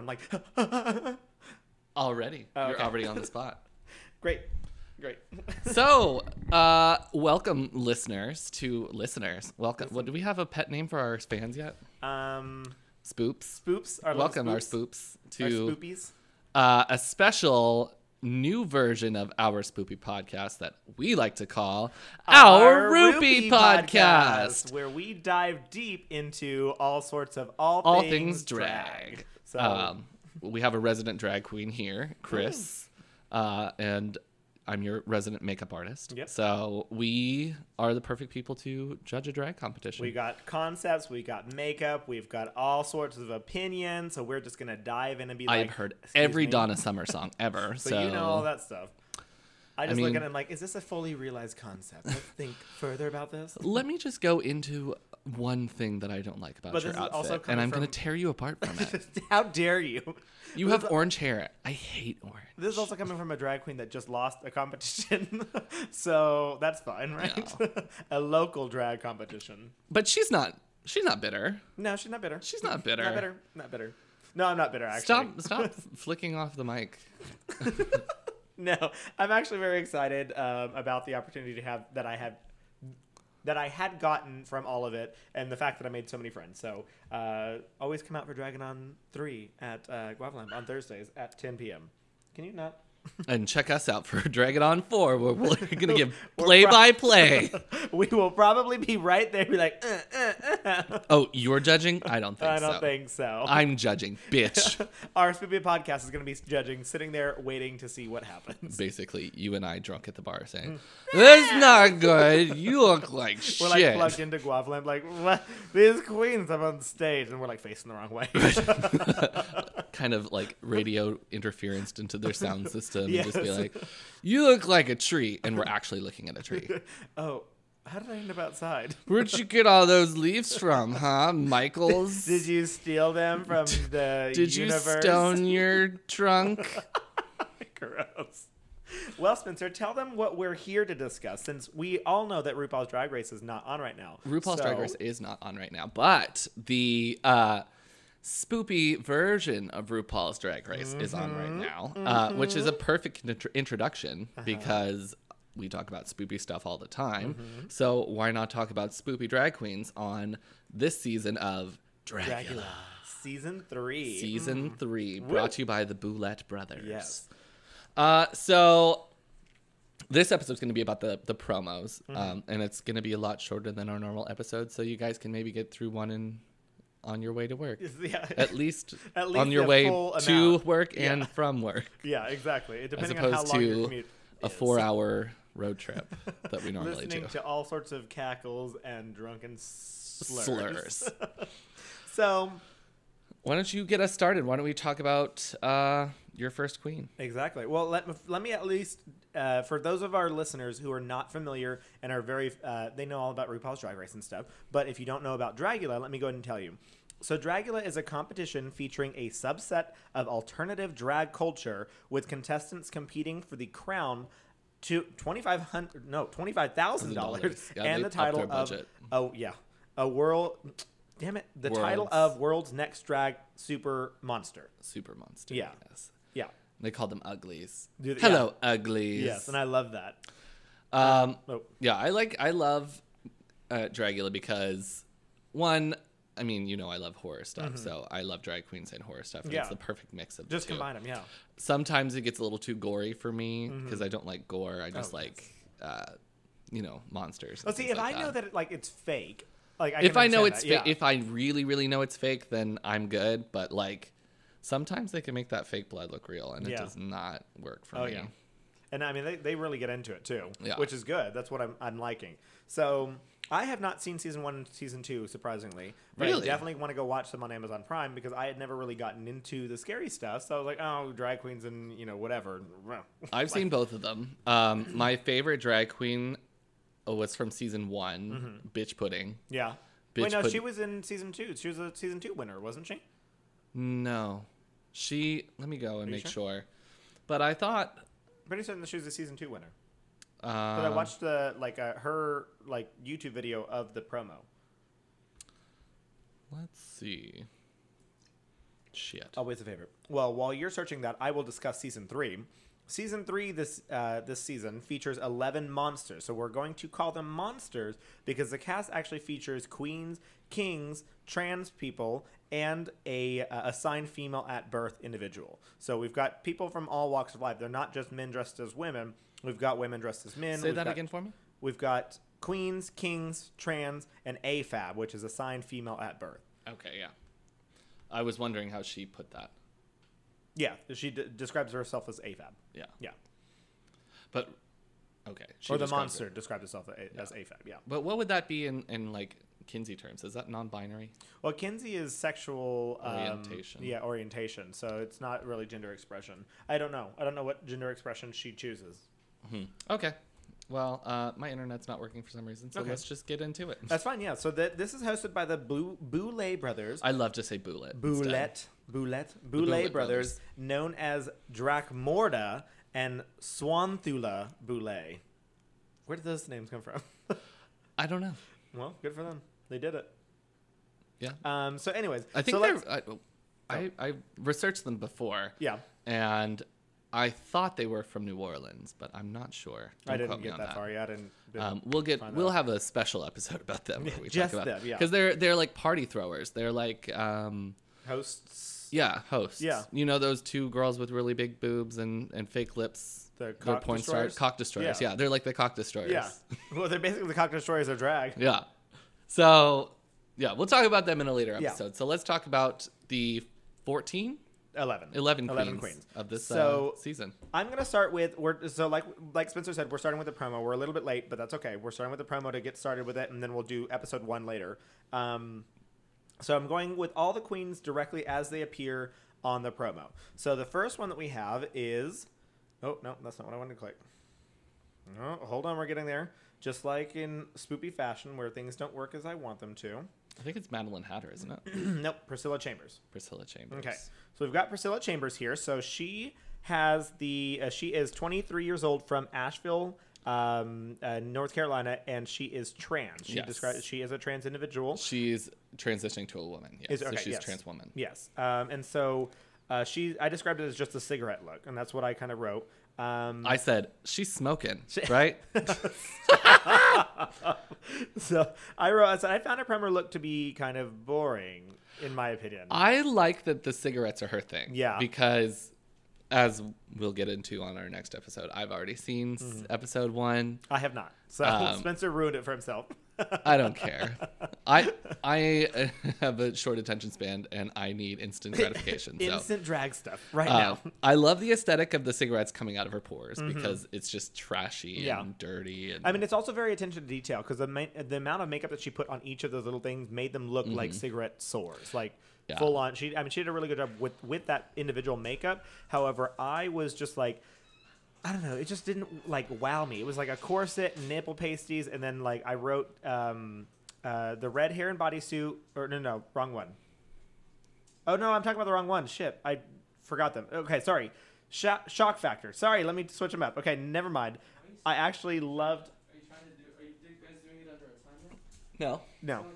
I'm like, already. Oh, okay. You're already on the spot. Great. So, welcome, listeners, to listeners. Welcome. What, do we have a pet name for our fans yet? Spoops. Spoops. Welcome, our spoops, to our spoopies. A special new version of our spoopy podcast that we like to call our Roopy podcast, where we dive deep into all things drag. So we have a resident drag queen here, Chris, and I'm your resident makeup artist. Yep. So we are the perfect people to judge a drag competition. We got concepts, we got makeup, we've got all sorts of opinions. So we're just going to dive in and be like, I've heard every Donna Summer song ever. So you know all that stuff. I look at it and like, is this a fully realized concept? Let's think further about this. Let me just go into one thing that I don't like about your outfit, and I'm going to tear you apart from it. How dare you? You have orange hair. I hate orange. This is also coming from a drag queen that just lost a competition, so that's fine, right? No. A local drag competition. But she's not bitter. No, she's not bitter. She's not bitter. Not bitter. No, I'm not bitter, actually. Stop flicking off the mic. No, I'm actually very excited about the opportunity that I had gotten from all of it, and the fact that I made so many friends. So always come out for Dragon on 3 at Guaveland on Thursdays at 10 p.m. Can you not? And check us out for Dragon on 4, where we're going to give play-by-play. We will probably be right there and be like, Oh, you're judging? I don't think so. I'm judging, bitch. Our Spoopy podcast is going to be judging, sitting there waiting to see what happens. Basically, you and I drunk at the bar saying, That's not good. You look like shit. We're like plugged into Guaveland, like, what? These queens are on stage. And we're like facing the wrong way. Kind of like radio interference into their sound system. Yes. And just be like, you look like a tree, and we're actually looking at a tree. Oh, how did I end up outside? Where'd you get all those leaves from, huh, Michaels? Did you steal them from the universe? Did you stone your trunk? Gross. Well, Spencer, tell them what we're here to discuss, since we all know that RuPaul's Drag Race is not on right now. Drag Race is not on right now, but the spoopy version of RuPaul's Drag Race is on right now, which is a perfect introduction because we talk about spoopy stuff all the time. So why not talk about spoopy drag queens on this season of Dragula. Season 3. Season 3, brought to you by the Boulet Brothers. Yes. So this episode's going to be about the promos, and it's going to be a lot shorter than our normal episode, so you guys can maybe get through one on your way to work. Yeah. At least on your way to work and from work. Yeah, exactly. Depending on how long your commute is. A 4-hour road trip that we normally do. Listening to all sorts of cackles and drunken slurs. So why don't you get us started? Why don't we talk about your first queen? Exactly. Well, let me at least, for those of our listeners who are not familiar and are very, they know all about RuPaul's Drag Race and stuff, but if you don't know about Dragula, let me go ahead and tell you. So Dragula is a competition featuring a subset of alternative drag culture, with contestants competing for the crown to $25,000 and the title of, a world... Damn it. The title of World's Next Drag Super Monster. Super Monster. Yeah. Yes. Yeah. They call them uglies. Hello, uglies. Yes, and I love that. Yeah, I love Dragula because, one, I mean, you know I love horror stuff, so I love drag queens and horror stuff. And it's the perfect mix of the two. Just combine them, yeah. Sometimes it gets a little too gory for me because I don't like gore. I just like, monsters. Oh, see, if like I know that it's fake... Like, if I really, really know it's fake, then I'm good. But like, sometimes they can make that fake blood look real, and it does not work for me. Yeah. And I mean, they really get into it too, which is good. That's what I'm liking. So I have not seen season 1 and season 2, surprisingly. But really? I definitely want to go watch them on Amazon Prime because I had never really gotten into the scary stuff. So I was like, oh, drag queens and whatever. I've seen both of them. My favorite drag queen was from season 1, Bitch Pudding. Yeah. She was in season 2. She was a season 2 winner, wasn't she? No. Let me go and make sure. But I thought... Pretty certain that she was a season 2 winner. But I watched the her YouTube video of the promo. Let's see. Shit. Always a favorite. Well, while you're searching that, I will discuss Season 3. Season 3 this season features 11 monsters. So we're going to call them monsters because the cast actually features queens, kings, trans people, and a assigned female at birth individual. So we've got people from all walks of life. They're not just men dressed as women. We've got women dressed as men. Say that again for me. We've got queens, kings, trans, and AFAB, which is assigned female at birth. Okay, yeah. I was wondering how she put that. Yeah, she describes herself as AFAB. Yeah. Yeah. But, okay. Or the monster described herself as AFAB, yeah. But what would that be in like, Kinsey terms? Is that non-binary? Well, Kinsey is sexual... orientation. Yeah, orientation. So it's not really gender expression. I don't know. I don't know what gender expression she chooses. Mm-hmm. Okay. Well, my internet's not working for some reason, so let's just get into it. That's fine, yeah. So this is hosted by the Boulet Brothers. I love to say Boulet Brothers, known as Dracmorda and Swanthula Boulet. Where did those names come from? I don't know. Well, good for them. They did it. Yeah. So anyways. I think I researched them before. Yeah. And... I thought they were from New Orleans, but I'm not sure. Don't I didn't get that far. Yeah, I didn't we'll have a special episode about them where we just talk about them, yeah. Because they're like party throwers. They're like hosts. Yeah, hosts. Yeah. You know those two girls with really big boobs and fake lips. The porn stars. Cock destroyers. Yeah. They're like the cock destroyers. Yeah. Well, they're basically the cock destroyers of drag. Yeah. So yeah, we'll talk about them in a later episode. Yeah. So let's talk about the 14. 11 queens of this season. I'm going to start with, like Spencer said, we're starting with the promo. We're a little bit late, but that's okay. We're starting with the promo to get started with it, and then we'll do episode 1 later. So I'm going with all the queens directly as they appear on the promo. So the first one that we have is... Oh, no, that's not what I wanted to click. No, hold on, we're getting there. Just like in spoopy fashion where things don't work as I want them to. I think it's Madeline Hatter, isn't it? Nope, Priscilla Chambers. Priscilla Chambers. Okay, so we've got Priscilla Chambers here. So she has she is 23 years old from Asheville, North Carolina, and she is trans. She describes she is a trans individual. She's transitioning to a woman. Yes, so she's trans woman. Yes, and so I described it as just a cigarette look, and that's what I kind of wrote. I said, she's smoking, right? So I found her primer look to be kind of boring, in my opinion. I like that the cigarettes are her thing. Yeah. Because, as we'll get into on our next episode, I've already seen episode 1. I have not. So Spencer ruined it for himself. I don't care. I have a short attention span and I need instant gratification. Instant drag stuff right now. I love the aesthetic of the cigarettes coming out of her pores because it's just trashy and dirty. And I mean, it's also very attention to detail because the amount of makeup that she put on each of those little things made them look like cigarette sores, like full on. She did a really good job with that individual makeup. However, I was just like, I don't know. It just didn't, wow me. It was, a corset and nipple pasties, and then, I wrote the red hair and bodysuit. Or, no, wrong one. Oh, no, I'm talking about the wrong one. Shit, I forgot them. Okay, sorry. Shock factor. Sorry, let me switch them up. Okay, never mind. I actually loved... Are you guys doing it under a timer? No.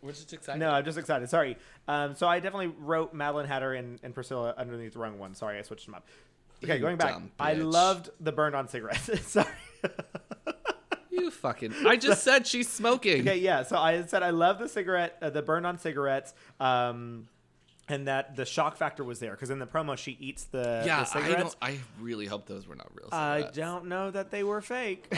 We're just excited. No, I'm just excited. Sorry. So I definitely wrote Madeline Hatter and Priscilla underneath the wrong one. Sorry, I switched them up. Okay, going back. I loved the burned on cigarettes. Sorry. You fucking. I just said she's smoking. Okay, yeah. So I said I love the cigarette, the burned on cigarettes, and that the shock factor was there because in the promo she eats the cigarettes. I really hope those were not real cigarettes. I don't know that they were fake.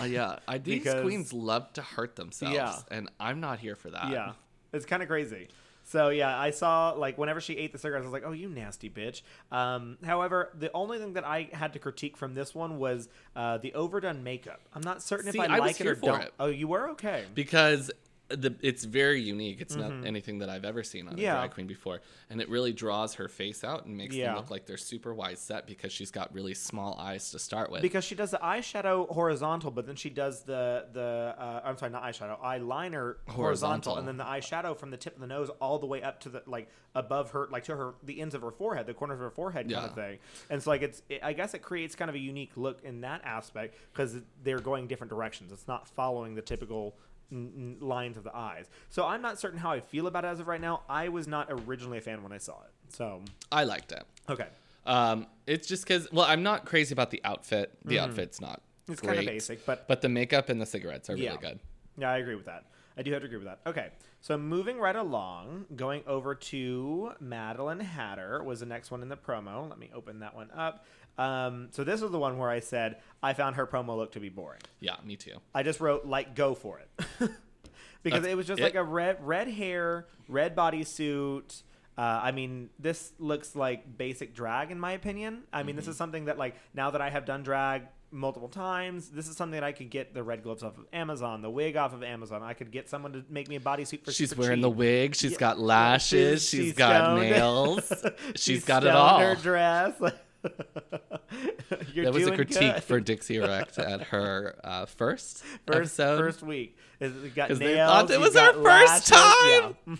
These queens love to hurt themselves, and I'm not here for that. Yeah, it's kind of crazy. So, yeah, I saw, whenever she ate the cigarettes, I was like, oh, you nasty bitch. However, the only thing that I had to critique from this one was the overdone makeup. I'm not certain if I like it or don't. Oh, you were? Okay. Because it's very unique. It's not anything that I've ever seen on a drag queen before. And it really draws her face out and makes them look like they're super wide set because she's got really small eyes to start with. Because she does the eyeshadow horizontal, but then she does eyeliner horizontal. And then the eyeshadow from the tip of the nose all the way up to the, above her, to her, the ends of her forehead, the corners of her forehead kind of thing. And so, I guess it creates kind of a unique look in that aspect because they're going different directions. It's not following the typical lines of the eyes. So I'm not certain how I feel about it as of right now. I was not originally a fan when I saw it. So I liked it. Okay. It's just because, well, I'm not crazy about the outfit. The outfit's not It's great. Kind of basic, but the makeup and the cigarettes are really good. Yeah, I agree with that. I do have to agree with that. Okay. So moving right along, going over to Madeline Hatter was the next one in the promo. Let me open that one up. So this was the one where I said I found her promo look to be boring. Yeah, me too. I just wrote, like, go for it. Because it was just like a red hair, red bodysuit. I mean, this looks like basic drag, in my opinion. I mean, this is something that, like, now that I have done drag multiple times, this is something that I could get the red gloves off of Amazon, the wig off of Amazon. I could get someone to make me a bodysuit for She's wearing cheap. The wig. She's got lashes. She's got nails. She's got it all. Her dress. That was a critique for Dixie Erect at her first week. It got nails. They thought it was her first time. Yeah.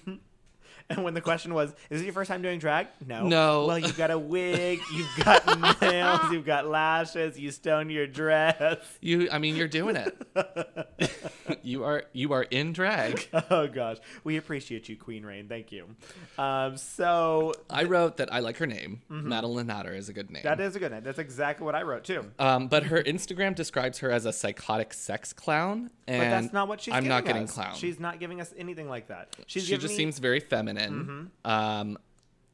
And when the question was, is it your first time doing drag? No. Well, you've got a wig, you've got nails, you've got lashes, you stoned your dress. You're doing it. You are in drag. Oh, gosh. We appreciate you, Queen Rain. Thank you. So I wrote that I like her name. Mm-hmm. Madeline Hatter is a good name. That is a good name. That's exactly what I wrote, too. But her Instagram describes her as a psychotic sex clown. And but that's not what she's I'm not getting us. Clown. She's not giving us anything like that. She just seems very feminine.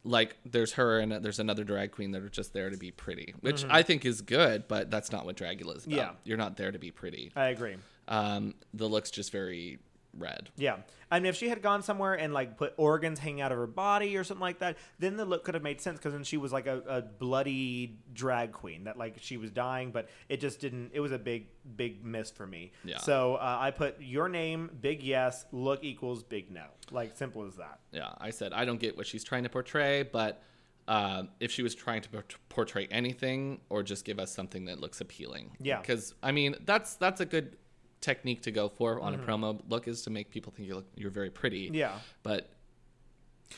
Like there's her and there's another drag queen that are just there to be pretty, which I think is good, but that's not what Dragula is about. Yeah. You're not there to be pretty. I agree. The look's just very red. Yeah. I mean, if she had gone somewhere and like put organs hanging out of her body or something like that, then the look could have made sense, because then she was like a bloody drag queen that like she was dying, but it just didn't. It was a big miss for me. Yeah. So I put your name, big yes, look equals big no. Like simple as that. Yeah. I said I don't get what she's trying to portray, but if she was trying to portray anything or just give us something that looks appealing. Yeah. Because I mean that's a good technique to go for on a promo look, is to make people think you're very pretty. Yeah. But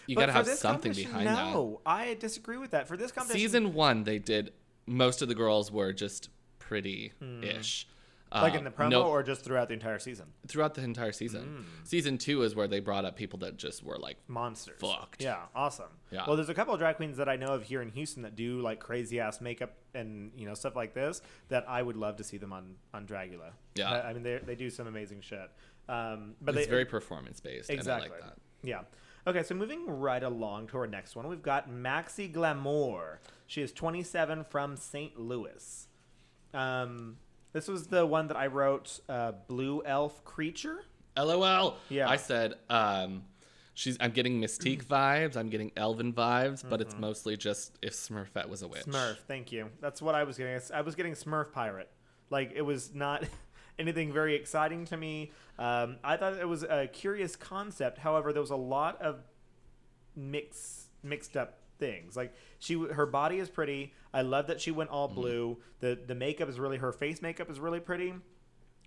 you got to have something behind that. No, I disagree with that. For this competition. Season 1, they did, most of the girls were just pretty-ish. Like in the promo or just throughout the entire season? Throughout the entire season. Mm. Season 2 is where they brought up people that just were like monsters. Fucked. Yeah, awesome. Yeah. Well, there's a couple of drag queens that I know of here in Houston that do like crazy ass makeup and stuff like this that I would love to see them on Dragula. Yeah. I mean they do some amazing shit. But it's very performance based. Exactly. And I like that. Yeah. Okay, so moving right along to our next one, we've got Maxi Glamour. She is 27 from St. Louis. This was the one that I wrote, Blue Elf Creature. LOL. Yeah. I said, I'm getting Mystique vibes. I'm getting Elven vibes, but it's mostly just if Smurfette was a witch. Smurf, thank you. That's what I was getting. I was getting Smurf Pirate. Like, it was not anything very exciting to me. I thought it was a curious concept. However, there was a lot of mixed up things. Like her body is pretty. I love that she went all blue. The makeup is really, her face makeup is really pretty,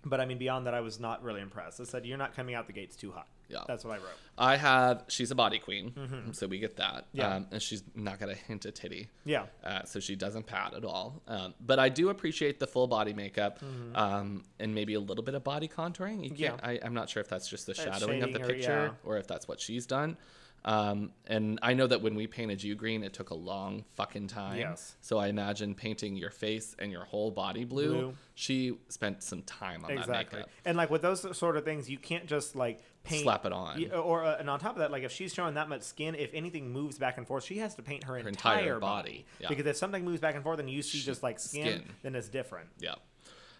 but I mean beyond that I was not really impressed. I said you're not coming out the gates too hot. Yeah, that's what I wrote. I have she's a body queen, so we get that. Yeah, and she's not gonna hint a titty. Yeah, so she doesn't pat at all. But I do appreciate the full body makeup, and maybe a little bit of body contouring. I'm not sure if that's just the shadowing of the picture or if that's what she's done. And I know that when we painted you green, it took a long fucking time. Yes. So I imagine painting your face and your whole body blue. She spent some time on that makeup. And like with those sort of things, you can't just like paint. Slap it on. And on top of that, like if she's showing that much skin, if anything moves back and forth, she has to paint her entire body. Yeah. Because if something moves back and forth and you see just like skin, then it's different. Yeah.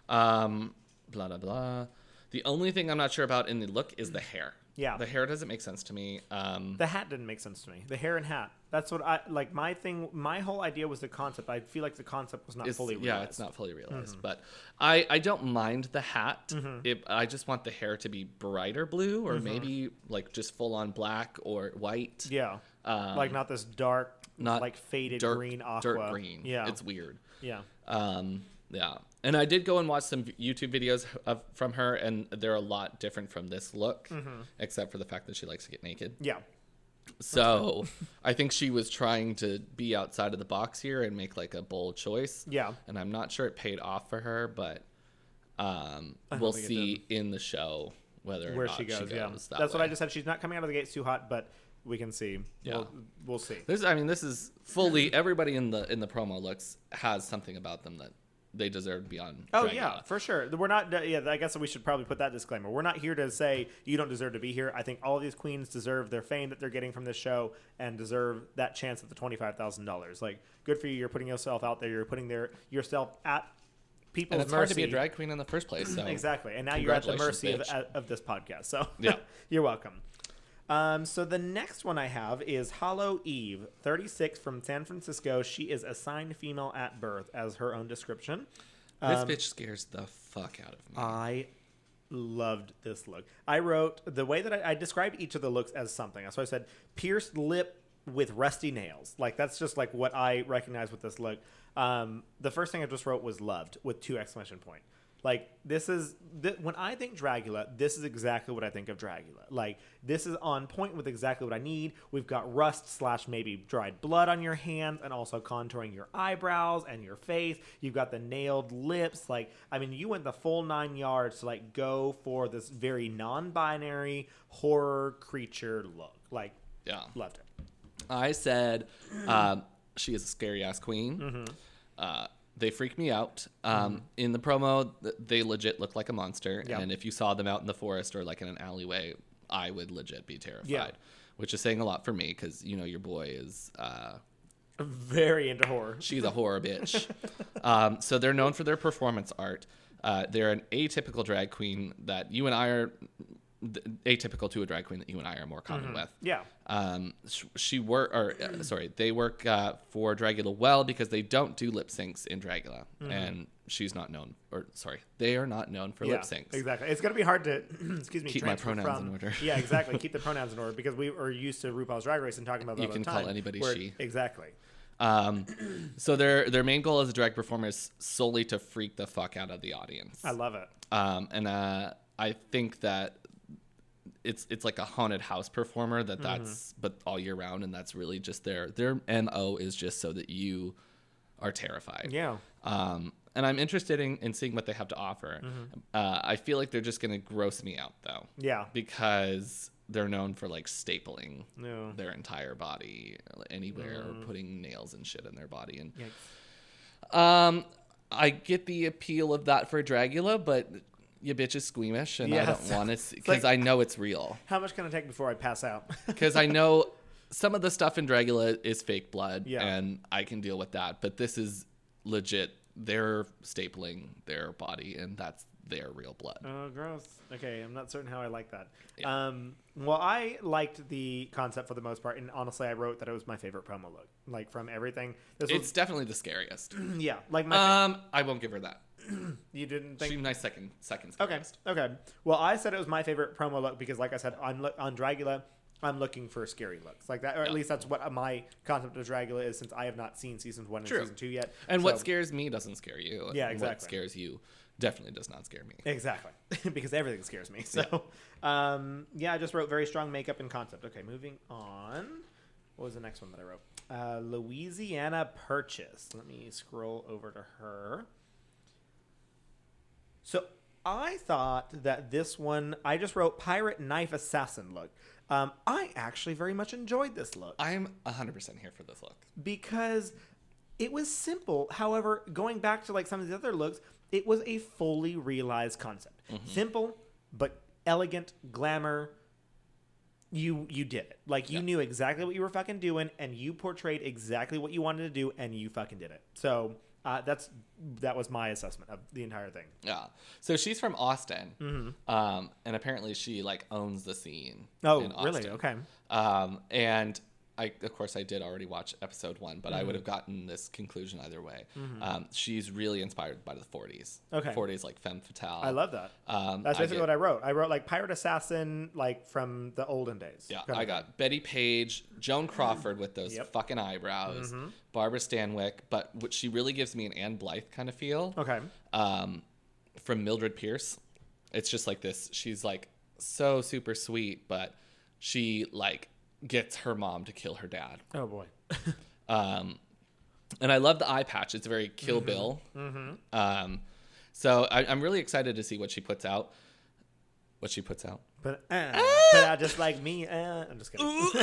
Blah, blah, blah. The only thing I'm not sure about in the look is the hair. Yeah. The hair doesn't make sense to me. The hat didn't make sense to me. The hair and hat. That's what I like. My thing, my whole idea was the concept. I feel like the concept was not fully realized. Yeah, it's not fully realized. But I don't mind the hat. I just want the hair to be brighter blue or maybe like just full on black or white. Yeah. Like not this dark, not like faded green aqua. Dirt green. Yeah. It's weird. Yeah. Yeah. And I did go and watch some YouTube videos from her, and they're a lot different from this look, except for the fact that she likes to get naked. Yeah. So I think she was trying to be outside of the box here and make like a bold choice. Yeah. And I'm not sure it paid off for her, but we'll see in the show whether where or not she goes. Yeah, that's what I just said. She's not coming out of the gates too hot, but we can see. Yeah, we'll see. This is fully everybody in the promo has something about them that they deserve to be on. Oh yeah, for sure. We're not. Yeah, I guess we should probably put that disclaimer. We're not here to say you don't deserve to be here. I think all of these queens deserve their fame that they're getting from this show and deserve that chance at the $25,000. Like, good for you. You're putting yourself out there. You're putting yourself at people's mercy. And it's hard to be a drag queen in the first place. So. Exactly. And now you're at the mercy of this podcast. So yeah, you're welcome. So the next one I have is Hollow Eve, 36, from San Francisco. She is assigned female at birth, as her own description. This bitch scares the fuck out of me. I loved this look. I wrote the way that I described each of the looks as something. So I said pierced lip with rusty nails. Like, that's just like what I recognize with this look. The first thing I just wrote was loved with 2 exclamation points. Like, this is when I think Dragula, this is exactly what I think of Dragula. Like, this is on point with exactly what I need. We've got rust / maybe dried blood on your hands and also contouring your eyebrows and your face. You've got the nailed lips. Like, I mean, you went the full 9 yards to, like, go for this very non-binary horror creature look. Like, yeah, loved it. I said, she is a scary-ass queen. Mm-hmm. They freak me out. In the promo, they legit look like a monster. Yep. And if you saw them out in the forest or like in an alleyway, I would legit be terrified, which is saying a lot for me because, you know, your boy is very into horror. She's a horror bitch. So they're known for their performance art. They're an atypical drag queen that you and I are atypical to a drag queen that you and I are more common with. Yeah. They work for Dragula well because they don't do lip syncs in Dragula, and they are not known for lip syncs. Exactly. It's going to be hard to keep my pronouns in order. Yeah, exactly. Keep the pronouns in order because we are used to RuPaul's Drag Race and talking about that all the time. You can call anybody she. Exactly. So their main goal as a drag performer is solely to freak the fuck out of the audience. I love it. And I think that it's like a haunted house performer but all year round, and that's really just their MO is just so that you are terrified. Yeah. And I'm interested in seeing what they have to offer. I feel like they're just going to gross me out though. Yeah. Because they're known for like stapling their entire body anywhere or putting nails and shit in their body. And I get the appeal of that for Dragula, but your bitch is squeamish, and I don't want to see because I know it's real. How much can I take before I pass out? Because I know some of the stuff in Dragula is fake blood, and I can deal with that. But this is legit. They're stapling their body, and that's their real blood. Oh, gross. Okay, I'm not certain how I like that. Yeah. Well, I liked the concept for the most part, and honestly, I wrote that it was my favorite promo look. Like, from everything. It's definitely the scariest. Yeah. Like I won't give her that. You didn't think? She's nice second scariest. Okay. Well, I said it was my favorite promo look because, like I said, on Dragula, I'm looking for scary looks like that, or at least that's what my concept of Dragula is, since I have not seen seasons 1 and season 2 yet. And what scares me doesn't scare you. Yeah, exactly. What scares you definitely does not scare me. Exactly. Because everything scares me. So, I just wrote very strong makeup and concept. Okay, moving on. What was the next one that I wrote? Louisiana Purchase. Let me scroll over to her. So I thought that this one, I just wrote pirate knife assassin look. I actually very much enjoyed this look. I'm 100% here for this look. Because it was simple. However, going back to like some of the other looks, it was a fully realized concept. Simple, but elegant, glamour. You did it. Like, you knew exactly what you were fucking doing, and you portrayed exactly what you wanted to do, and you fucking did it. So that was my assessment of the entire thing. Yeah. So she's from Austin, and apparently she like owns the scene. Oh, in Austin. Really? Okay. And I did already watch episode 1, but I would have gotten this conclusion either way. She's really inspired by the 40s. Okay. 40s, like femme fatale. I love that. That's basically what I wrote. I wrote like pirate assassin, like from the olden days. Yeah, I got Betty Page, Joan Crawford with those fucking eyebrows, Barbara Stanwyck, but what she really gives me an Anne Blythe kind of feel. Okay. From Mildred Pierce. It's just like this. She's like so super sweet, but she like gets her mom to kill her dad. Oh boy. And I love the eye patch. It's very Kill Bill. So I'm really excited to see what she puts out. what she puts out. But I just like me. I'm just kidding.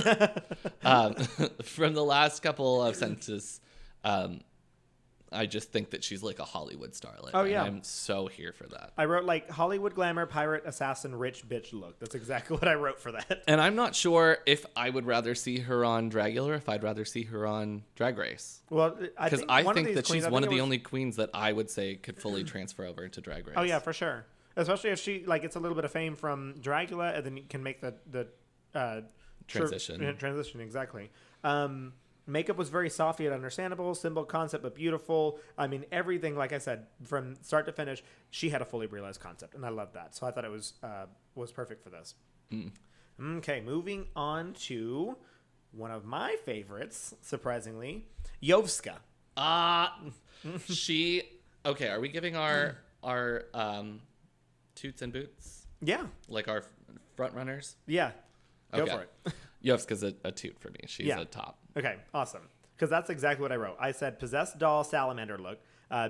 From the last couple of sentences, I just think that she's like a Hollywood starlet. Oh, yeah. I'm so here for that. I wrote like Hollywood glamour, pirate, assassin, rich bitch look. That's exactly what I wrote for that. And I'm not sure if I would rather see her on Dragula or if I'd rather see her on Drag Race. Well, I think she's one of the only queens that I would say could fully transfer over to Drag Race. Oh, yeah, for sure. Especially if she like gets a little bit of fame from Dragula and then you can make the transition. Transition, exactly. Makeup was very soft yet understandable, simple concept but beautiful. I mean, everything, like I said, from start to finish, she had a fully realized concept, and I love that. So I thought it was perfect for this. Mm. Okay, moving on to one of my favorites, surprisingly, Yovska. She... Okay, are we giving our toots and boots? Yeah. Like our front runners? Yeah. Okay. Go for it. Yovska's a toot for me. She's a top. Okay, awesome. Because that's exactly what I wrote. I said possessed doll salamander look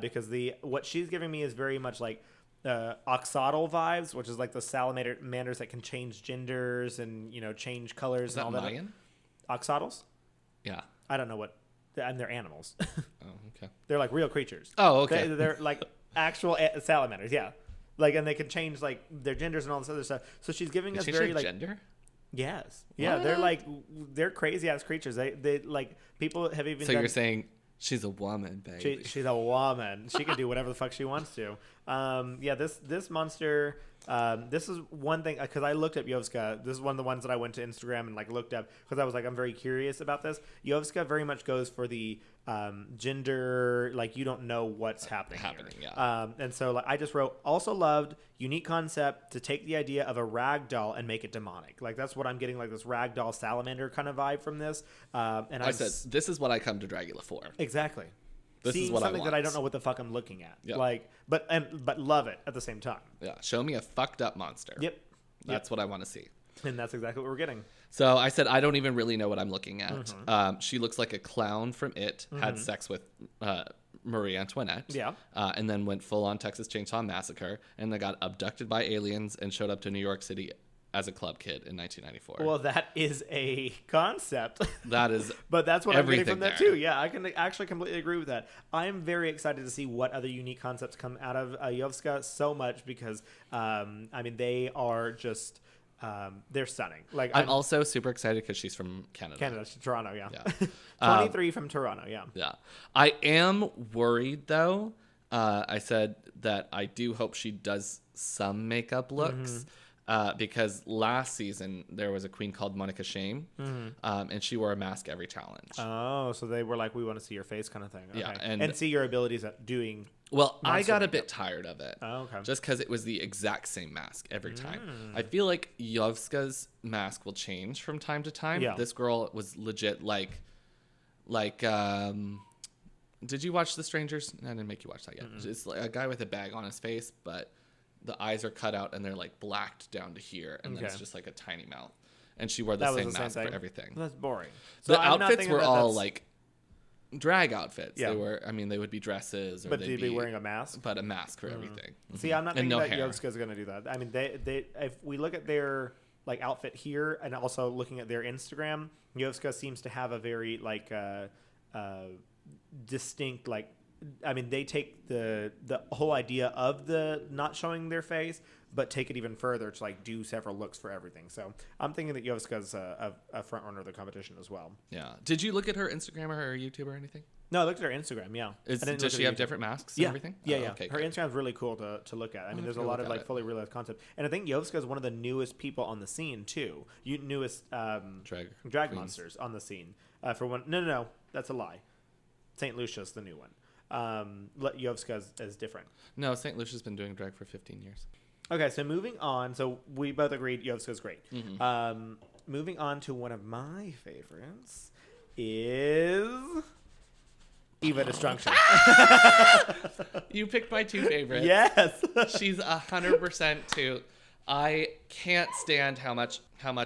because what she's giving me is very much like oxodal vibes, which is like the salamanders that can change genders and, you know, change colors is and all that. Mayan? Oxodals? Yeah. I don't know what. And they're animals. Oh, okay. They're like real creatures. Oh, okay. They're like actual salamanders, yeah. Like, and they can change like their genders and all this other stuff. So she's giving us very like gender. Yes. Yeah, what? they're crazy ass creatures. They like people have even. So you're saying she's a woman, baby. She's a woman. She can do whatever the fuck she wants to. Yeah. This monster. This is one thing because I looked up Yovska. This is one of the ones that I went to Instagram and like looked up because I was like, I'm very curious about this. Yovska very much goes for the gender, like you don't know what's happening. Yeah. And so like, I just wrote also loved unique concept to take the idea of a rag doll and make it demonic. Like that's what I'm getting, like this rag doll salamander kind of vibe from this. And I said this is what I come to Dragula for. Exactly. This is what something I want. That I don't know what the fuck I'm looking at. Yep. Like, but love it at the same time. Yeah, show me a fucked up monster. Yep, that's what I want to see, and that's exactly what we're getting. So I said I don't even really know what I'm looking at. Mm-hmm. She looks like a clown from It, mm-hmm. had sex with Marie Antoinette. Yeah, and then went full on Texas Chainsaw Massacre, and they got abducted by aliens and showed up to New York City as a club kid in 1994. Well, that is a concept. That is but that's what I'm getting from that too. Yeah, I can actually completely agree with that. I'm very excited to see what other unique concepts come out of Yovska so much because, I mean, they are just, they're stunning. Like I'm also super excited because she's from Canada. Toronto, yeah. 23 from Toronto, yeah. Yeah. I am worried, though. I said that I do hope she does some makeup looks. Mm-hmm. Because last season there was a queen called Monica Shame, mm-hmm. And she wore a mask every challenge. Oh, so they were like, we want to see your face kind of thing. Okay. Yeah, and see your abilities at doing. Well, I got a bit tired of it. Oh, okay. Just because it was the exact same mask every time. I feel like Yovska's mask will change from time to time. Yeah. This girl was legit like. Did you watch The Strangers? I didn't make you watch that yet. Mm-mm. It's like a guy with a bag on his face, but the eyes are cut out and they're like blacked down to here. And then it's just like a tiny mouth. And she wore the same mask for everything. That's boring. So the outfits were all like drag outfits. Yeah. They were, I mean, they would be dresses. Or but they'd be wearing a mask? But a mask for everything. Mm-hmm. See, I'm not thinking that Yovska's going to do that. I mean, they if we look at their like outfit here and also looking at their Instagram, Yovska seems to have a very like distinct like, I mean, they take the whole idea of the not showing their face, but take it even further to like do several looks for everything. So I'm thinking that Yovska's a front runner of the competition as well. Yeah. Did you look at her Instagram or her YouTube or anything? No, I looked at her Instagram. Yeah. Does she have different masks and everything? Yeah, yeah. Okay, her Instagram's really cool to look at. I mean, there's a lot of like fully realized concept, and I think Yovska is one of the newest people on the scene too. Newest drag queens. Monsters on the scene for one. No, that's a lie. Saint Lucia's the new one. Yovska is different. No, St. Lucia's been doing drag for 15 years. Okay, so moving on. So we both agreed Yovska's great. Mm-hmm. Moving on to one of my favorites is Eva Destruction. You picked my two favorites. Yes. She's 100% too. I can't stand how much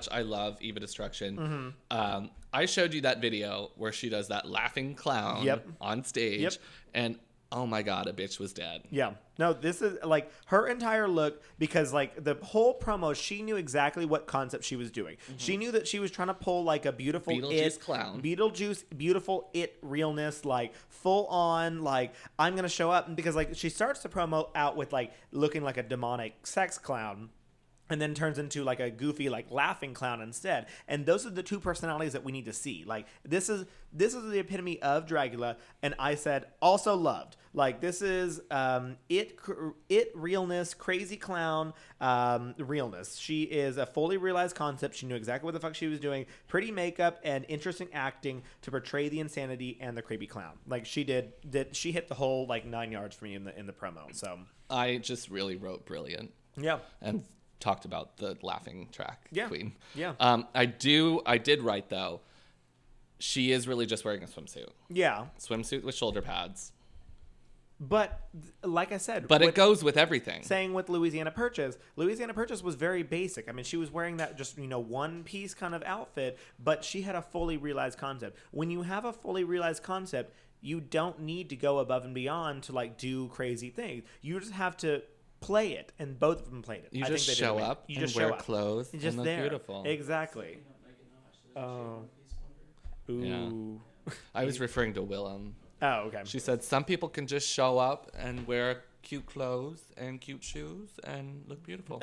I love Eva Destruction. Mm-hmm. I showed you that video where she does that laughing clown on stage, and oh my God, a bitch was dead. Yeah. No, this is like her entire look, because like the whole promo, she knew exactly what concept she was doing. Mm-hmm. She knew that she was trying to pull like a beautiful Beetlejuice it, clown. Beetlejuice, beautiful it realness, like full on, like I'm going to show up. And because like she starts the promo out with like looking like a demonic sex clown. And then turns into like a goofy, like laughing clown instead. And those are the two personalities that we need to see. Like this is the epitome of Dragula. And I said also loved. Like this is it realness, crazy clown realness. She is a fully realized concept. She knew exactly what the fuck she was doing. Pretty makeup and interesting acting to portray the insanity and the creepy clown. Like she did she hit the whole like 9 yards for me in the promo. So I just really wrote brilliant. Yeah. And talked about the laughing track queen. Yeah. I did write though, she is really just wearing a swimsuit. Yeah. Swimsuit with shoulder pads. But like I said, but it goes with everything. Saying with Louisiana Purchase was very basic. I mean, she was wearing that just, one piece kind of outfit, but she had a fully realized concept. When you have a fully realized concept, you don't need to go above and beyond to like do crazy things. You just have to play it, and both of them played it. You just show up, wear clothes, and look beautiful. Exactly. Oh. Ooh. Yeah. I was referring to Willem. Oh, okay. She said some people can just show up and wear cute clothes and cute shoes and look beautiful.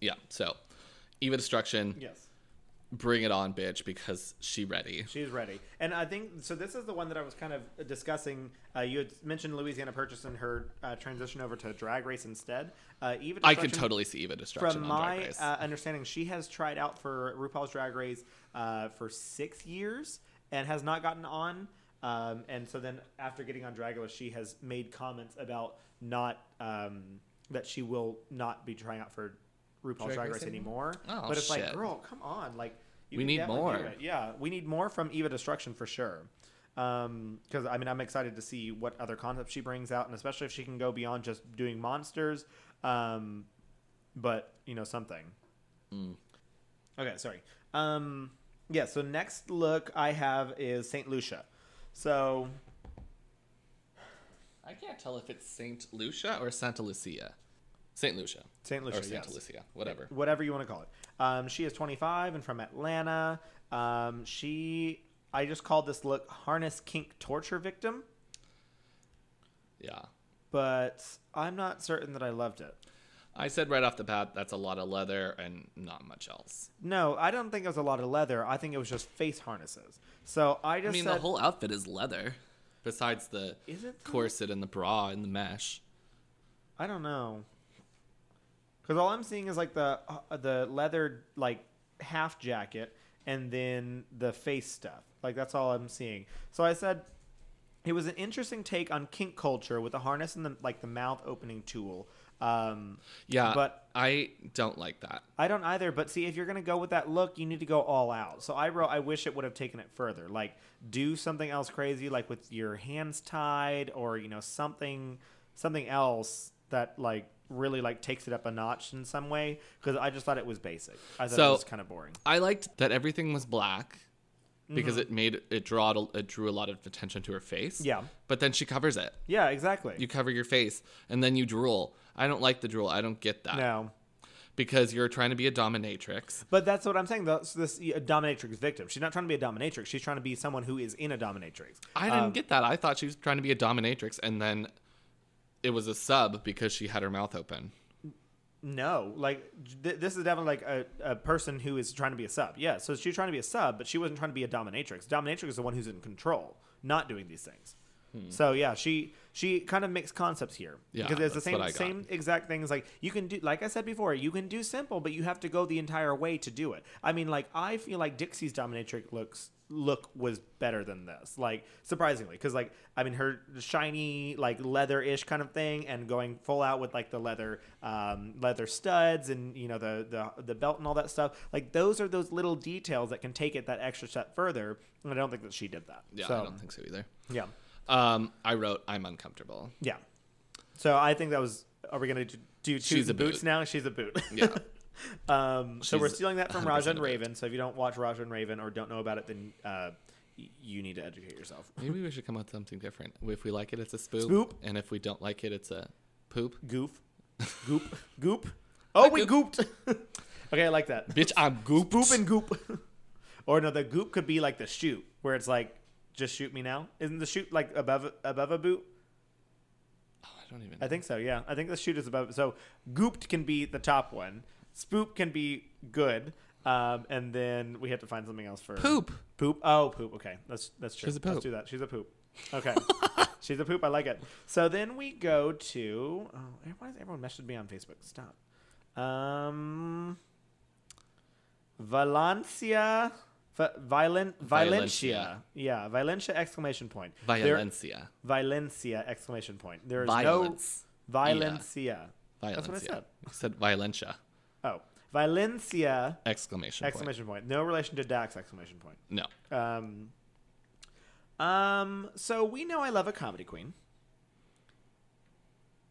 Yeah. So, Eva Destruction. Yes. Bring it on, bitch, because she's ready. And I think so this is the one that I was kind of discussing. You had mentioned Louisiana Purchase and her transition over to Drag Race instead. Eva Destruction, I could totally see Eva Destruction from on Drag Race. From my understanding, she has tried out for RuPaul's Drag Race for 6 years and has not gotten on. And so then after getting on Dragula, she has made comments about not that she will not be trying out for RuPaul's Drag Race anymore. Oh, but it's shit. Like, girl, come on. Like, we need more. Yeah, we need more from Eva Destruction for sure. Because, I mean, I'm excited to see what other concepts she brings out, and especially if she can go beyond just doing monsters. But, something. Mm. Okay, sorry. Yeah, so next look I have is Saint Lucia. So I can't tell if it's Saint Lucia or Santa Lucia. Saint Lucia, or Santa Lucia, whatever. Whatever you want to call it. She is 25 and from Atlanta. I just called this look harness kink torture victim. Yeah. But I'm not certain that I loved it. I said right off the bat, that's a lot of leather and not much else. No, I don't think it was a lot of leather. I think it was just face harnesses. So I mean, the whole outfit is leather, besides the corset and the bra and the mesh. I don't know. Because all I'm seeing is like the leather like half jacket and then the face stuff. Like that's all I'm seeing. So I said it was an interesting take on kink culture with the harness and the mouth opening tool. Yeah, but I don't like that. I don't either. But see, if you're gonna go with that look, you need to go all out. So I wrote, I wish it would have taken it further. Like do something else crazy, like with your hands tied or something else that like really like takes it up a notch in some way, because I just thought it was basic. I thought it was kind of boring. I liked that everything was black because mm-hmm. it drew a lot of attention to her face. Yeah, but then she covers it. Yeah, exactly. You cover your face and then you drool. I don't like the drool. I don't get that. No, because you're trying to be a dominatrix. But that's what I'm saying. This a dominatrix victim. She's not trying to be a dominatrix. She's trying to be someone who is in a dominatrix. I didn't get that. I thought she was trying to be a dominatrix and then it was a sub because she had her mouth open. No, like this is definitely like a person who is trying to be a sub. Yeah, so she's trying to be a sub, but she wasn't trying to be a dominatrix. Dominatrix is the one who's in control, not doing these things. Hmm. So yeah, she kind of mixed concepts here. Yeah, because it's the same exact things. Like you can do, like I said before, you can do simple, but you have to go the entire way to do it. I mean, like I feel like Dixie's dominatrix look was better than this, like surprisingly, because like I mean her shiny like leather-ish kind of thing and going full out with like the leather studs and the belt and all that stuff, like those are those little details that can take it that extra step further, and I don't think that she did that. Yeah, so, I don't think so either. Yeah. I wrote I'm uncomfortable. Yeah, so I think that was, are we gonna do she's a boots boot. Now she's a boot. Yeah. So we're stealing that from Raja and Raven. So if you don't watch Raja and Raven or don't know about it, then you need to educate yourself. Maybe we should come up with something different. If we like it, it's a spoop. And if we don't like it, it's a poop. Goof. Goop. Goop. Oh, I we gooped. Okay, I like that. Bitch, I'm gooped. Poop and goop. Or no, the goop could be like the shoot, where it's like, just shoot me now. Isn't the shoot like above a boot? Oh, I don't even know. I think so, yeah. I think the shoot is above. So gooped can be the top one. Spoop can be good. And then we have to find something else for poop. Poop. Oh, poop. Okay, that's true. She's a poop. Let's do that. She's a poop. Okay, she's a poop. I like it. So then we go to. Oh, why does everyone message me on Facebook? Stop. Violencia. Violencia. Yeah, Violencia! Exclamation point. Violencia. Violencia! Exclamation point. There is violence. No Violencia. Yeah. That's what I said. I said Violencia. Oh. Violencia! Exclamation point. No relation to Dax! Exclamation point. No. So we know I love a comedy queen.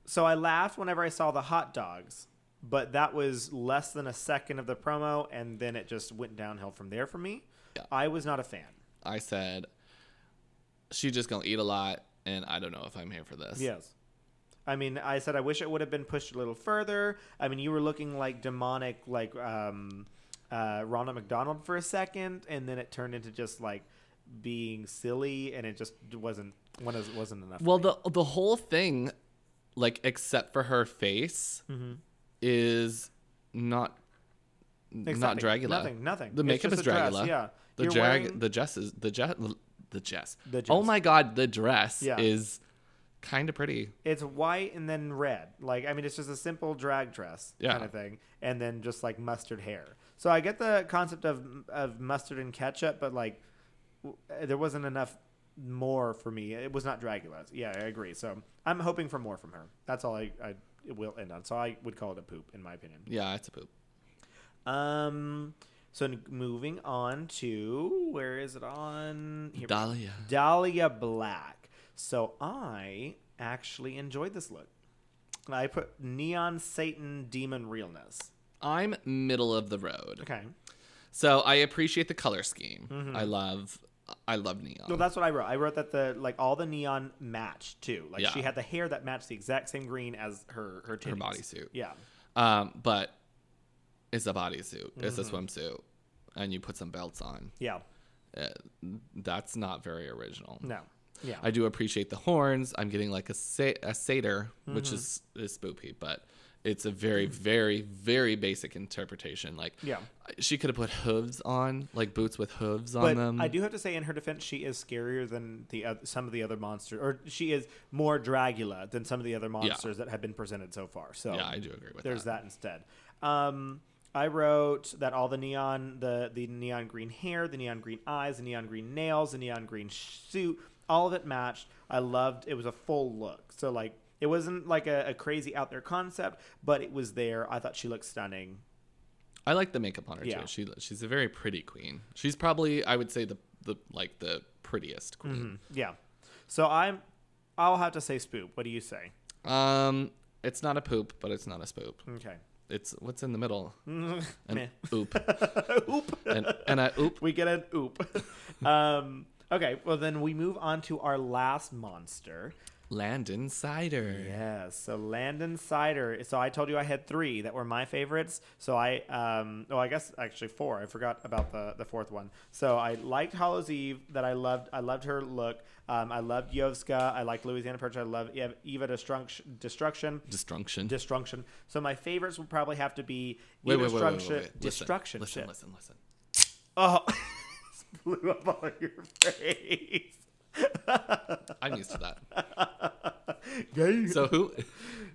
So I laughed whenever I saw the hot dogs, but that was less than a second of the promo, and then it just went downhill from there for me. Yeah. I was not a fan. I said, she just gonna eat a lot, and I don't know if I'm here for this. Yes. I mean, I said I wish it would have been pushed a little further. I mean, you were looking like demonic, like Ronald McDonald for a second, and then it turned into just like being silly, and it just wasn't enough. Well, the whole thing, like except for her face, mm-hmm. is not Dragula. Nothing. The makeup is Dragula. Dress, yeah. The dress. Oh my God, the dress is. Kind of pretty. It's white and then red. Like, I mean, it's just a simple drag dress kind of thing. And then just like mustard hair. So I get the concept of mustard and ketchup, but like there wasn't enough more for me. It was not Dragula. Yeah, I agree. So I'm hoping for more from her. That's all I will end on. So I would call it a poop in my opinion. Yeah, it's a poop. So moving on to, where is it on? Here Dahlia Black. So I actually enjoyed this look. I put neon Satan demon realness. I'm middle of the road. Okay. So I appreciate the color scheme. Mm-hmm. I love neon. No, that's what I wrote. I wrote that the like all the neon matched too. Like she had the hair that matched the exact same green as her titties. Her bodysuit. Yeah. But it's a bodysuit. Mm-hmm. It's a swimsuit, and you put some belts on. Yeah. That's not very original. No. Yeah, I do appreciate the horns. I'm getting like a satyr, mm-hmm. which is spoopy, but it's a very, very, very basic interpretation. Like, she could have put hooves on, like boots with hooves on them. I do have to say, in her defense, she is scarier than some of the other monsters, or she is more Dragula than some of the other monsters that have been presented so far. So yeah, I do agree with that. There's that instead. I wrote that all the neon, the neon green hair, the neon green eyes, the neon green nails, the neon green suit. All of it matched. I loved it. Was a full look. So, like, it wasn't like a crazy out there concept, but it was there. I thought she looked stunning. I like the makeup on her, too. She's a very pretty queen. She's probably, I would say, the prettiest queen. Mm-hmm. Yeah. So, I'll have to say spoop. What do you say? It's not a poop, but it's not a spoop. Okay. It's what's in the middle. An oop. Oop. And I oop. We get an oop. Okay, well then we move on to our last monster. Landon Cider. Yes, so Landon Cider. So I told you I had 3 that were my favorites. So I, I guess actually 4. I forgot about the fourth one. So I liked Hollow Eve, that I loved her look. I loved Yovska. I liked Louisiana Purchase. I loved Eva Destruction. So my favorites would probably have to be wait. Destruction. Listen. Oh. Blew up all your face. I'm used to that. So who?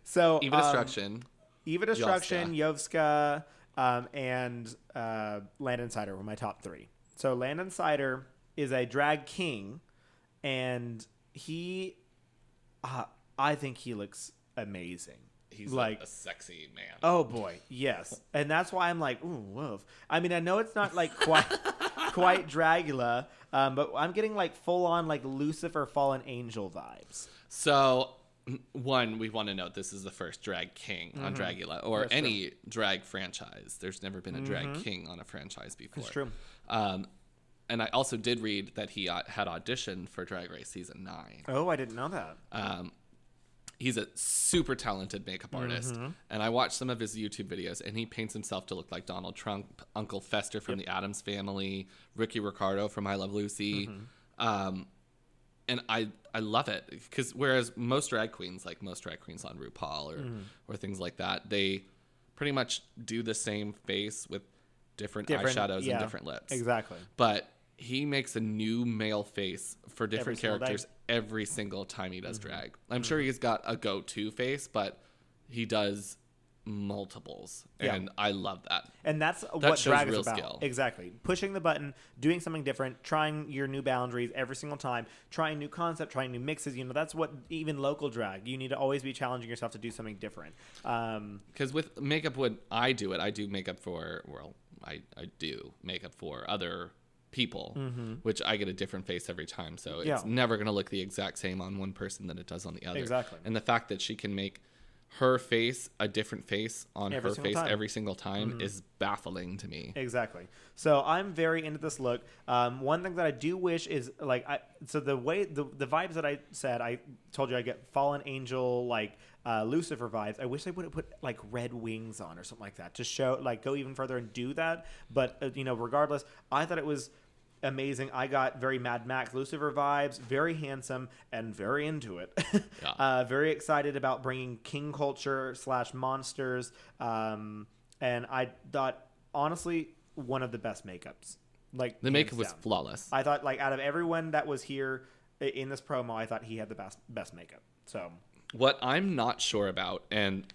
So Eva Destruction, Yovska, and Landon Cider were my top 3. So Landon Cider is a drag king, and he, I think he looks amazing. He's like a sexy man. Oh boy, yes, and that's why I'm like, ooh, whoa. I mean, I know it's not like quite Dragula, but I'm getting like full on like Lucifer fallen angel vibes. So, one, we want to note this is the first drag king on Dragula or that's any drag franchise. There's never been a drag king on a franchise before. That's true. And I also did read that he had auditioned for Drag Race Season 9. Oh, I didn't know that. He's a super talented makeup artist. Mm-hmm. And I watched some of his YouTube videos, and he paints himself to look like Donald Trump, Uncle Fester from The Addams Family, Ricky Ricardo from I Love Lucy. Mm-hmm. And I love it. Because whereas most drag queens, like most drag queens on RuPaul or things like that, they pretty much do the same face with different eyeshadows and different lips. Exactly. But he makes a new male face for different characters every single time he does drag. I'm sure he's got a go-to face, but he does multiples, and I love that. And that's what drag is about. Skill. Exactly. Pushing the button, doing something different, trying your new boundaries every single time, trying new concept, trying new mixes. You know, that's what even local drag, you need to always be challenging yourself to do something different. Because with makeup, when I do it, I do makeup for, I do makeup for other people, which I get a different face every time. So it's never going to look the exact same on one person than it does on the other. Exactly. And the fact that she can make her face a different face on her face every single time is baffling to me. Exactly. So I'm very into this look. One thing that I do wish is the way the vibes that I said, I told you I get fallen angel, Lucifer vibes. I wish they would have put red wings on or something like that to show, go even further and do that. But regardless, I thought it was amazing. I got very Mad Max Lucifer vibes, very handsome and very into it. Very excited about bringing king culture / monsters. And I thought, honestly, one of the best makeups. The makeup was flawless. I thought, out of everyone that was here in this promo, I thought he had the best makeup. So what I'm not sure about, and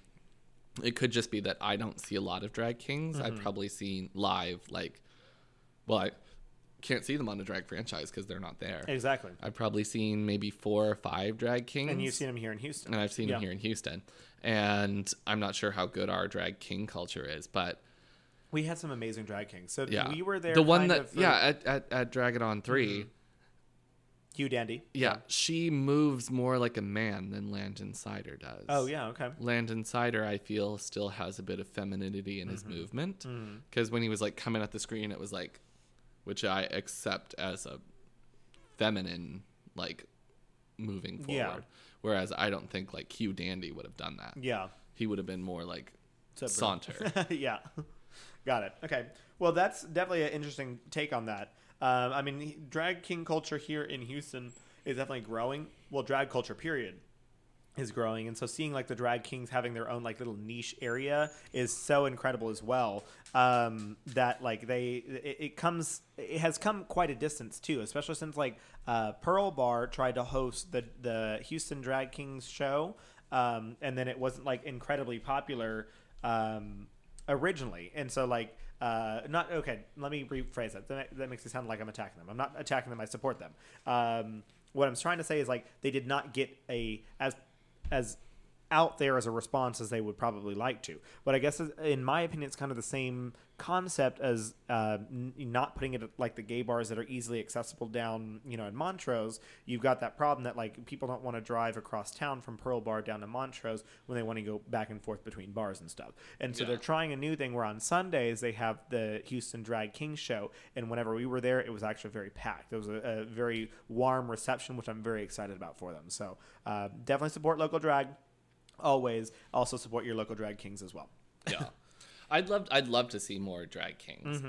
it could just be that I don't see a lot of drag kings. I've probably seen live, I can't see them on a drag franchise because they're not there. Exactly. I've probably seen maybe 4 or 5 drag kings. And you've seen them here in Houston. And I've seen them here in Houston. And I'm not sure how good our drag king culture is, but we had some amazing drag kings. So we were there. The one that, at Drag It On 3. Mm-hmm. Hugh Dandy. Yeah. She moves more like a man than Landon Cider does. Oh, yeah. Okay. Landon Cider, I feel, still has a bit of femininity in his movement. Because when he was coming at the screen, it was which I accept as a feminine, moving forward. Yeah. Whereas I don't think Hugh Dandy would have done that. Yeah. He would have been more saunter. Yeah. Got it. Okay. Well, that's definitely an interesting take on that. Drag king culture here in Houston is definitely growing. Well, drag culture, period, is growing. And so seeing the drag kings having their own little niche area is so incredible as well. That it has come quite a distance too, especially since Pearl Bar tried to host the Houston Drag Kings show. And then it wasn't incredibly popular, originally. And so let me rephrase that. That makes it sound like I'm attacking them. I'm not attacking them. I support them. What I'm trying to say is they did not get as out there as a response as they would probably like to. But I guess, in my opinion, it's kind of the same concept as not putting it at, the gay bars that are easily accessible down, in Montrose. You've got that problem that, people don't want to drive across town from Pearl Bar down to Montrose when they want to go back and forth between bars and stuff. And so they're trying a new thing where on Sundays they have the Houston Drag King show. And whenever we were there, it was actually very packed. There was a very warm reception, which I'm very excited about for them. So definitely support local drag. Always also support your local drag kings as well. Yeah. I'd love to see more drag kings.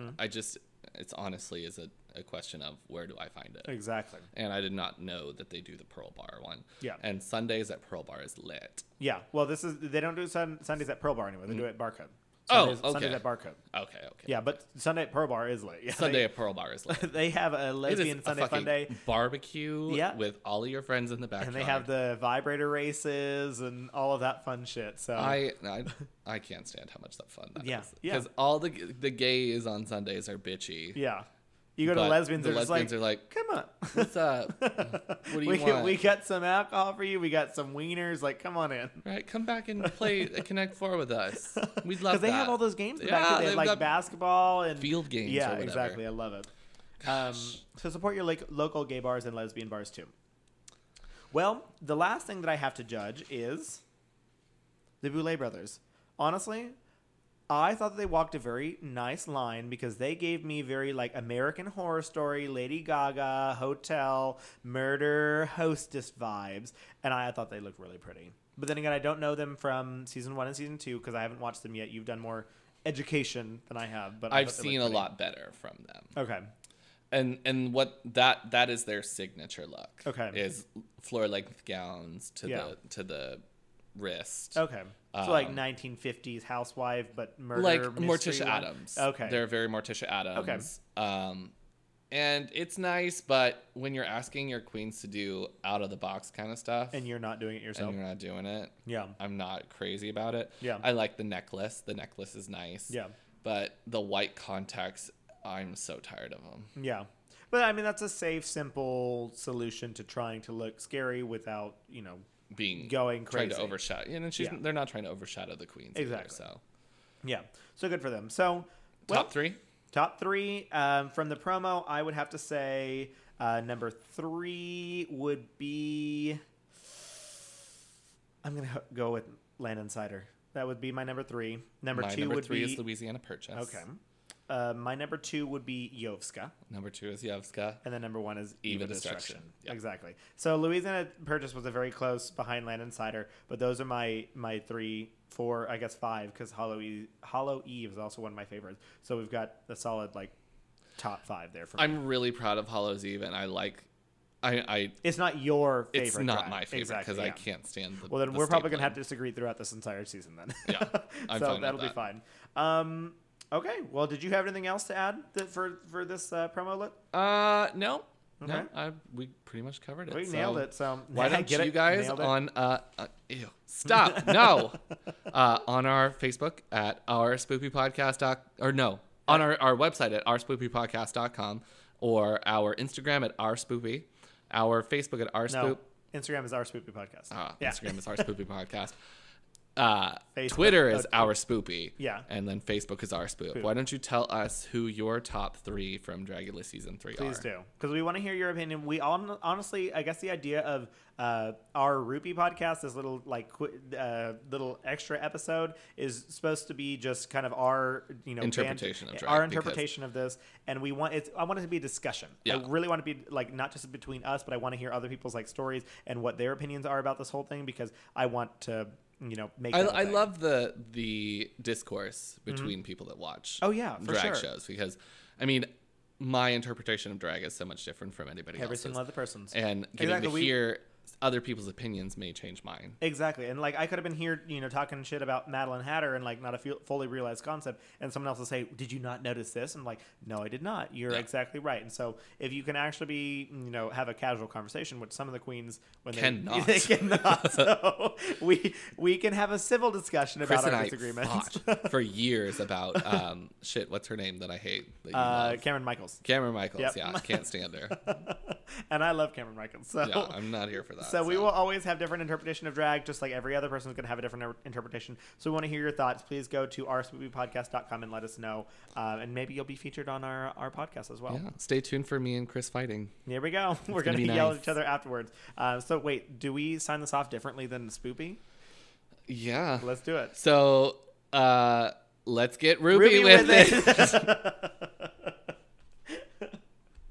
It's honestly is a question of where do I find it? Exactly. And I did not know that they do the Pearl Bar one. Yeah. And Sundays at Pearl Bar is lit. Yeah. Well, they don't do Sundays at Pearl Bar anymore. They do it at Barcode. Sundays, oh, okay. Sundays at Barcode. Okay. Yeah, but Sunday at Pearl Bar is lit. Yeah, Sunday at Pearl Bar is lit. They have a lesbian Sunday fun day barbecue with all of your friends in the backyard. And they have the vibrator races and all of that fun shit. So I can't stand how much that fun that is. Yeah. Because all the gays on Sundays are bitchy. Yeah. You go to lesbians, the lesbians are like, come on. What's up? What do you want? We got some alcohol for you. We got some wieners. Come on in. Right. Come back and play Connect Four with us. We'd love that. Because they have all those games. Back they have basketball and field games. Yeah, or exactly. I love it. So support your local gay bars and lesbian bars too. Well, the last thing that I have to judge is the Boulet Brothers. Honestly, I thought that they walked a very nice line because they gave me very like American Horror Story, Lady Gaga, hotel, murder, hostess vibes. And I thought they looked really pretty. But then again, I don't know them from season 1 and season 2 because I haven't watched them yet. You've done more education than I have. But I've seen a lot better from them. Okay. And what that is their signature look. Okay. Is floor-length gowns to the wrist. Okay. So like 1950s housewife, but murder mystery. Like Morticia Addams. Okay. They're very Morticia Addams. Okay. And it's nice, but when you're asking your queens to do out-of-the-box kind of stuff. And you're not doing it yourself. And you're not doing it. Yeah. I'm not crazy about it. Yeah. I like the necklace. The necklace is nice. Yeah. But the white contacts, I'm so tired of them. Yeah. But, I mean, that's a safe, simple solution to trying to look scary without, you know, going crazy. Trying to overshadow. And they're not trying to overshadow the queens. Exactly. Either, so. Yeah. So good for them. So. Well, top 3? Top 3 from the promo, I would have to say number 3 would be. I'm gonna go with Landon Cider. That would be my number 3. Number three is Louisiana Purchase. Okay. My number 2 would be Yovska. Number 2 is Yovska. And then number 1 is Eva Destruction. Yep. Exactly. So Louisiana Purchase was a very close behind Landon Cider, but those are my 3, 4, I guess 5, because Hollow Eve is also one of my favorites. So we've got a solid like top 5 there. I'm really proud of Hollow Eve, and I like. It's not your favorite. It's not my favorite because I can't stand the. Well, then we're probably gonna have to disagree throughout this entire season then. Yeah, I'm so fine that'll with that. Be fine. Okay. Well, did you have anything else to add for this promo look? No. Okay. No, we pretty much covered it. We nailed it. So why don't you guys on ew stop no on our Facebook at our spoopy podcast on our website at ourspoopypodcast.com or our Instagram at our spoopy, our Facebook at our spoop. No, Instagram is our spoopy podcast. Instagram is our spoopy podcast. Twitter is our spoopy. Yeah. And then Facebook is our spoop. Why don't you tell us who your top 3 from Dragula season 3 are? Please do. Because we want to hear your opinion. We honestly, I guess the idea of our Rupi podcast, this little little extra episode, is supposed to be just kind of our interpretation of drag, our interpretation of this, and we want I want it to be a discussion. Yeah. I really want it to be like not just between us, but I want to hear other people's like stories and what their opinions are about this whole thing because I want to make. I love the discourse between people that watch. Oh yeah, for drag shows because my interpretation of drag is so much different from anybody else's. Every single other person's. And getting to hear other people's opinions may change mine. Exactly. And, I could have been here, talking shit about Madeline Hatter and, not a fully realized concept. And someone else will say, did you not notice this? I'm like, no, I did not. You're exactly right. And so if you can actually be, have a casual conversation, which some of the queens... They cannot. So we can have a civil discussion about our disagreements. For years about, what's her name that I hate? That you love? Cameron Michaels. Cameron Michaels, yep. Yeah, I can't stand her. And I love Cameron Michaels. So. Yeah, I'm not here for that. So we will always have different interpretation of drag, just like every other person is going to have a different interpretation. So we want to hear your thoughts. Please go to ourspoopypodcast.com and let us know. And maybe you'll be featured on our podcast as well. Yeah. Stay tuned for me and Chris fighting. There we go. We're going to yell at each other afterwards. So wait, do we sign this off differently than Spoopy? Yeah. Let's do it. So let's get Ruby with it.